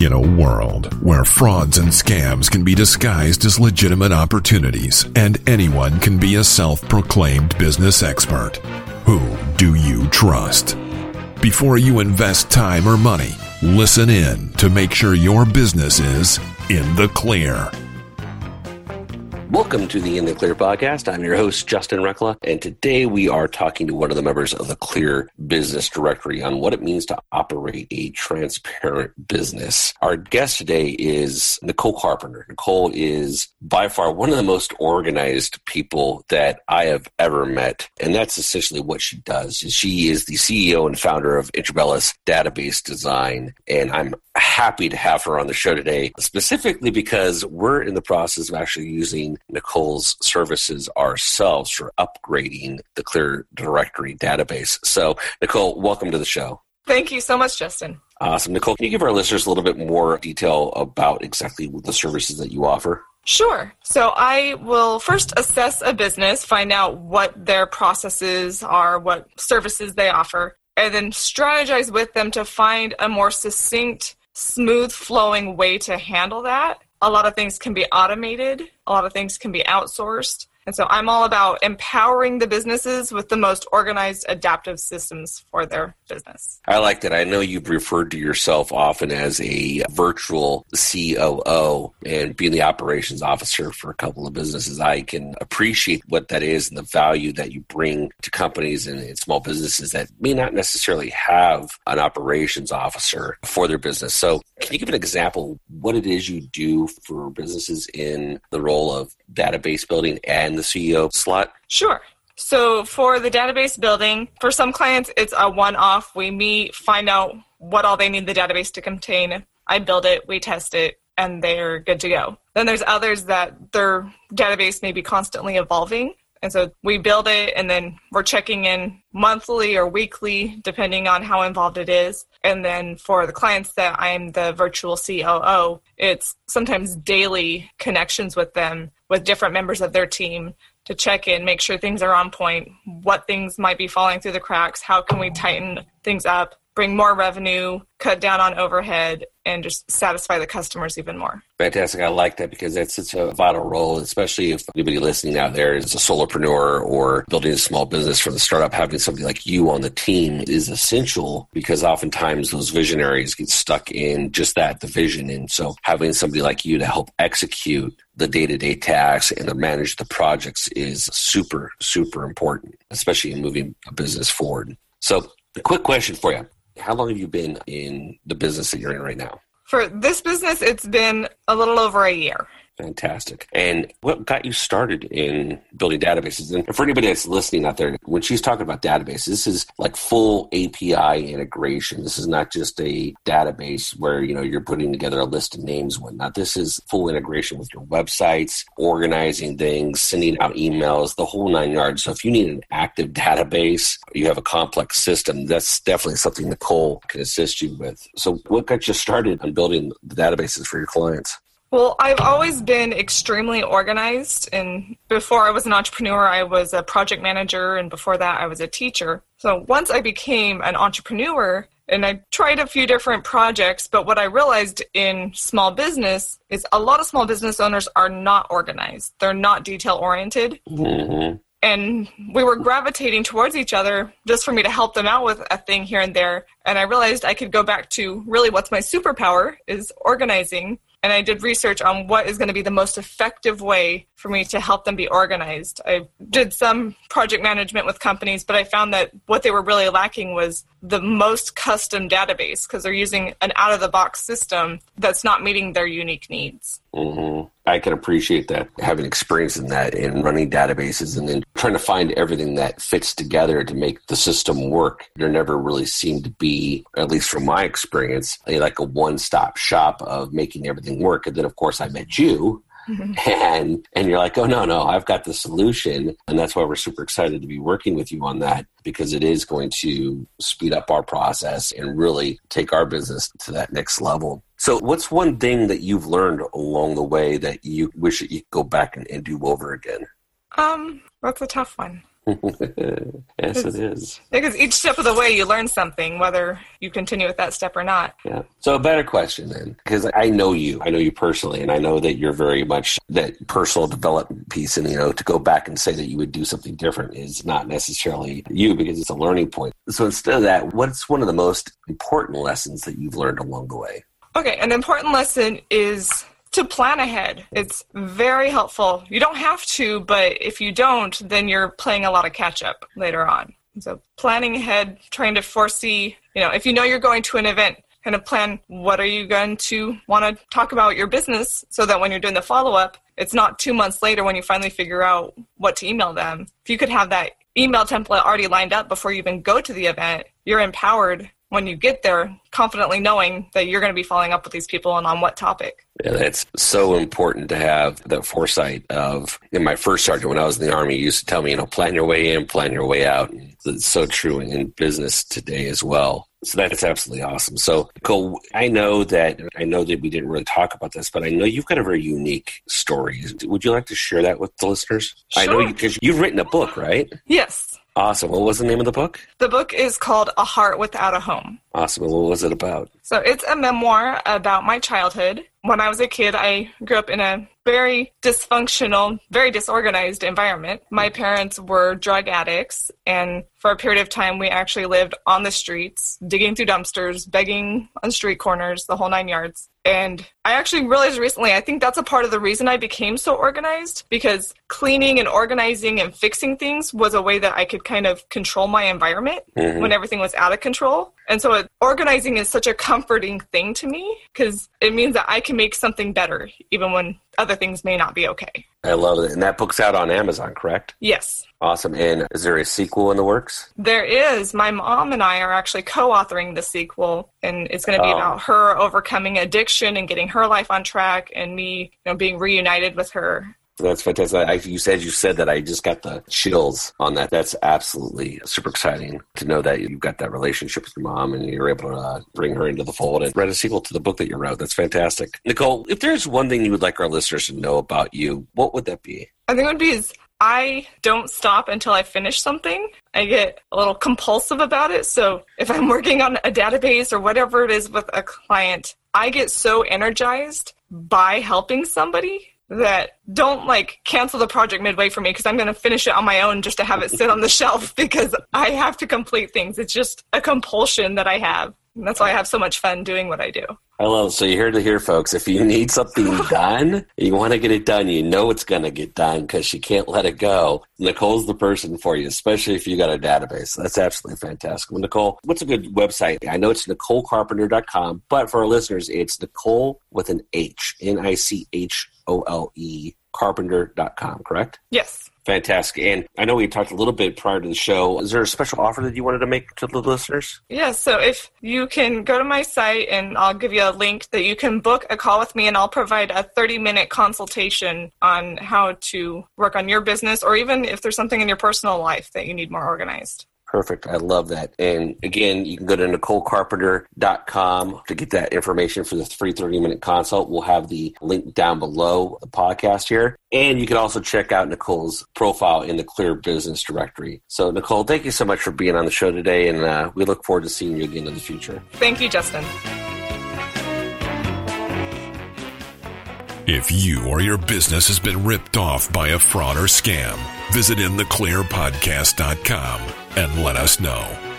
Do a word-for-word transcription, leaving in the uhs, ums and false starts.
In a world where frauds and scams can be disguised as legitimate opportunities and anyone can be a self-proclaimed business expert, who do you trust? Before you invest time or money, listen in to make sure your business is in the clear. Welcome to the In The Clear podcast. I'm your host, Justin Reckla, and today we are talking to one of the members of the Clear Business Directory on what it means to operate a transparent business. Our guest today is Nicole Carpenter. Nicole is by far one of the most organized people that I have ever met, and that's essentially what she does. She is the C E O and founder of Intrabellus Database Design, and I'm happy to have her on the show today, specifically because we're in the process of actually using Nicole's services ourselves for upgrading the Clear Directory database. So, Nicole, welcome to the show. Thank you so much, Justin. Awesome. Nicole, can you give our listeners a little bit more detail about exactly what the services that you offer? Sure. So I will first assess a business, find out what their processes are, what services they offer, and then strategize with them to find a more succinct, smooth-flowing way to handle that. A lot of things can be automated. A lot of things can be outsourced. And so I'm all about empowering the businesses with the most organized, adaptive systems for their business. I like that. I know you've referred to yourself often as a virtual C O O, and being the operations officer for a couple of businesses, I can appreciate what that is and the value that you bring to companies and, and small businesses that may not necessarily have an operations officer for their business. So can you give an example of what it is you do for businesses in the role of database building and the C E O slot? Sure. So for the database building, for some clients, it's a one-off. We meet, find out what all they need the database to contain. I build it, we test it, and they're good to go. Then there's others that their database may be constantly evolving. And so we build it, and then we're checking in monthly or weekly, depending on how involved it is. And then for the clients that I'm the virtual C O O, it's sometimes daily connections with them, with different members of their team to check in, make sure things are on point, what things might be falling through the cracks, how can we tighten things up, bring more revenue, cut down on overhead, and just satisfy the customers even more. Fantastic. I like that because that's such a vital role, especially if anybody listening out there is a solopreneur or building a small business from the startup. Having somebody like you on the team is essential because oftentimes those visionaries get stuck in just that, the vision. And so having somebody like you to help execute the day-to-day tasks and to manage the projects is super, super important, especially in moving a business forward. So a quick question for you. How long have you been in the business that you're in right now? For this business, it's been a little over a year. Fantastic. And what got you started in building databases? And for anybody that's listening out there, when she's talking about databases, this is like full A P I integration. This is not just a database where, you know, you're putting together a list of names and whatnot. This is full integration with your websites, organizing things, sending out emails, the whole nine yards. So if you need an active database, you have a complex system, that's definitely something Nicole can assist you with. So what got you started on building the databases for your clients? Well, I've always been extremely organized, and before I was an entrepreneur, I was a project manager, and before that, I was a teacher. So once I became an entrepreneur, and I tried a few different projects, but what I realized in small business is a lot of small business owners are not organized. They're not detail-oriented. Mm-hmm. And we were gravitating towards each other just for me to help them out with a thing here and there, and I realized I could go back to really what's my superpower is organizing. And I did research on what is going to be the most effective way for me to help them be organized. I did some project management with companies, but I found that what they were really lacking was the most custom database because they're using an out-of-the-box system that's not meeting their unique needs. Mm-hmm. I can appreciate that, having experience in that and running databases and then trying to find everything that fits together to make the system work. There never really seemed to be, at least from my experience, like a one-stop shop of making everything work. And then, of course, I met you. Mm-hmm. And and you're like, oh, no, no, I've got the solution. And that's why we're super excited to be working with you on that, because it is going to speed up our process and really take our business to that next level. So what's one thing that you've learned along the way that you wish that you could go back and, and do over again? Um, that's a tough one. Yes, it is. Because each step of the way you learn something, whether you continue with that step or not. Yeah. So a better question then, because I know you, I know you personally, and I know that you're very much that personal development piece. And, you know, to go back and say that you would do something different is not necessarily you, because it's a learning point. So instead of that, what's one of the most important lessons that you've learned along the way? Okay. An important lesson is to plan ahead. It's very helpful. You don't have to, but if you don't, then you're playing a lot of catch up later on. So planning ahead, trying to foresee, you know, if you know you're going to an event, kind of plan what are you going to want to talk about your business so that when you're doing the follow-up, it's not two months later when you finally figure out what to email them. If you could have that email template already lined up before you even go to the event, you're empowered when you get there, confidently knowing that you're going to be following up with these people and on what topic. Yeah, that's so important to have that foresight of, in my first sergeant, when I was in the Army, he used to tell me, you know, plan your way in, plan your way out. And it's so true in business today as well. So that's absolutely awesome. So, Nicole, I know that, I know that we didn't really talk about this, but I know you've got a very unique story. Would you like to share that with the listeners? Sure. I know, because you've written a book, right? Yes. Awesome. What was the name of the book? The book is called A Heart Without a Home. Awesome. What was it about? So it's a memoir about my childhood. When I was a kid, I grew up in a very dysfunctional, very disorganized environment. My parents were drug addicts, and for a period of time, we actually lived on the streets, digging through dumpsters, begging on street corners, the whole nine yards. And I actually realized recently, I think that's a part of the reason I became so organized, because cleaning and organizing and fixing things was a way that I could kind of control my environment mm-hmm. when everything was out of control. And so it, organizing is such a comforting thing to me, because it means that I can make something better, even when other things may not be okay. I love it. And that book's out on Amazon, correct? Yes. Awesome. And is there a sequel in the works? There is. My mom and I are actually co-authoring the sequel, and it's going to be oh. about her overcoming addiction and getting her life on track, and me, you know, being reunited with her. That's fantastic. I, you said you said that I just got the chills on that. That's absolutely super exciting to know that you've got that relationship with your mom and you're able to uh, bring her into the fold and write a sequel to the book that you wrote. That's fantastic. Nicole, if there's one thing you would like our listeners to know about you, what would that be? I think it would be is I don't stop until I finish something. I get a little compulsive about it. So if I'm working on a database or whatever it is with a client, I get so energized by helping somebody that don't like cancel the project midway for me, because I'm going to finish it on my own just to have it sit on the shelf, because I have to complete things. It's just a compulsion that I have. And that's why I have so much fun doing what I do. I love it. So you're here to hear, folks. If you need something done, you want to get it done, you know it's going to get done because you can't let it go. Nicole's the person for you, especially if you got a database. That's absolutely fantastic. Well, Nicole, what's a good website? I know it's Nicole Carpenter dot com, but for our listeners, it's Nicole with an H, N I C H O L E, Carpenter dot com, correct? Yes. Fantastic. And I know we talked a little bit prior to the show. Is there a special offer that you wanted to make to the listeners? Yeah, so if you can go to my site, and I'll give you a link that you can book a call with me, and I'll provide a thirty-minute consultation on how to work on your business, or even if there's something in your personal life that you need more organized. Perfect. I love that. And again, you can go to Nicole Carpenter dot com to get that information for the free thirty-minute consult. We'll have the link down below the podcast here. And you can also check out Nicole's profile in the Clear Business Directory. So, Nicole, thank you so much for being on the show today, and uh, we look forward to seeing you again in the future. Thank you, Justin. If you or your business has been ripped off by a fraud or scam, visit In The Clear Podcast dot com and let us know.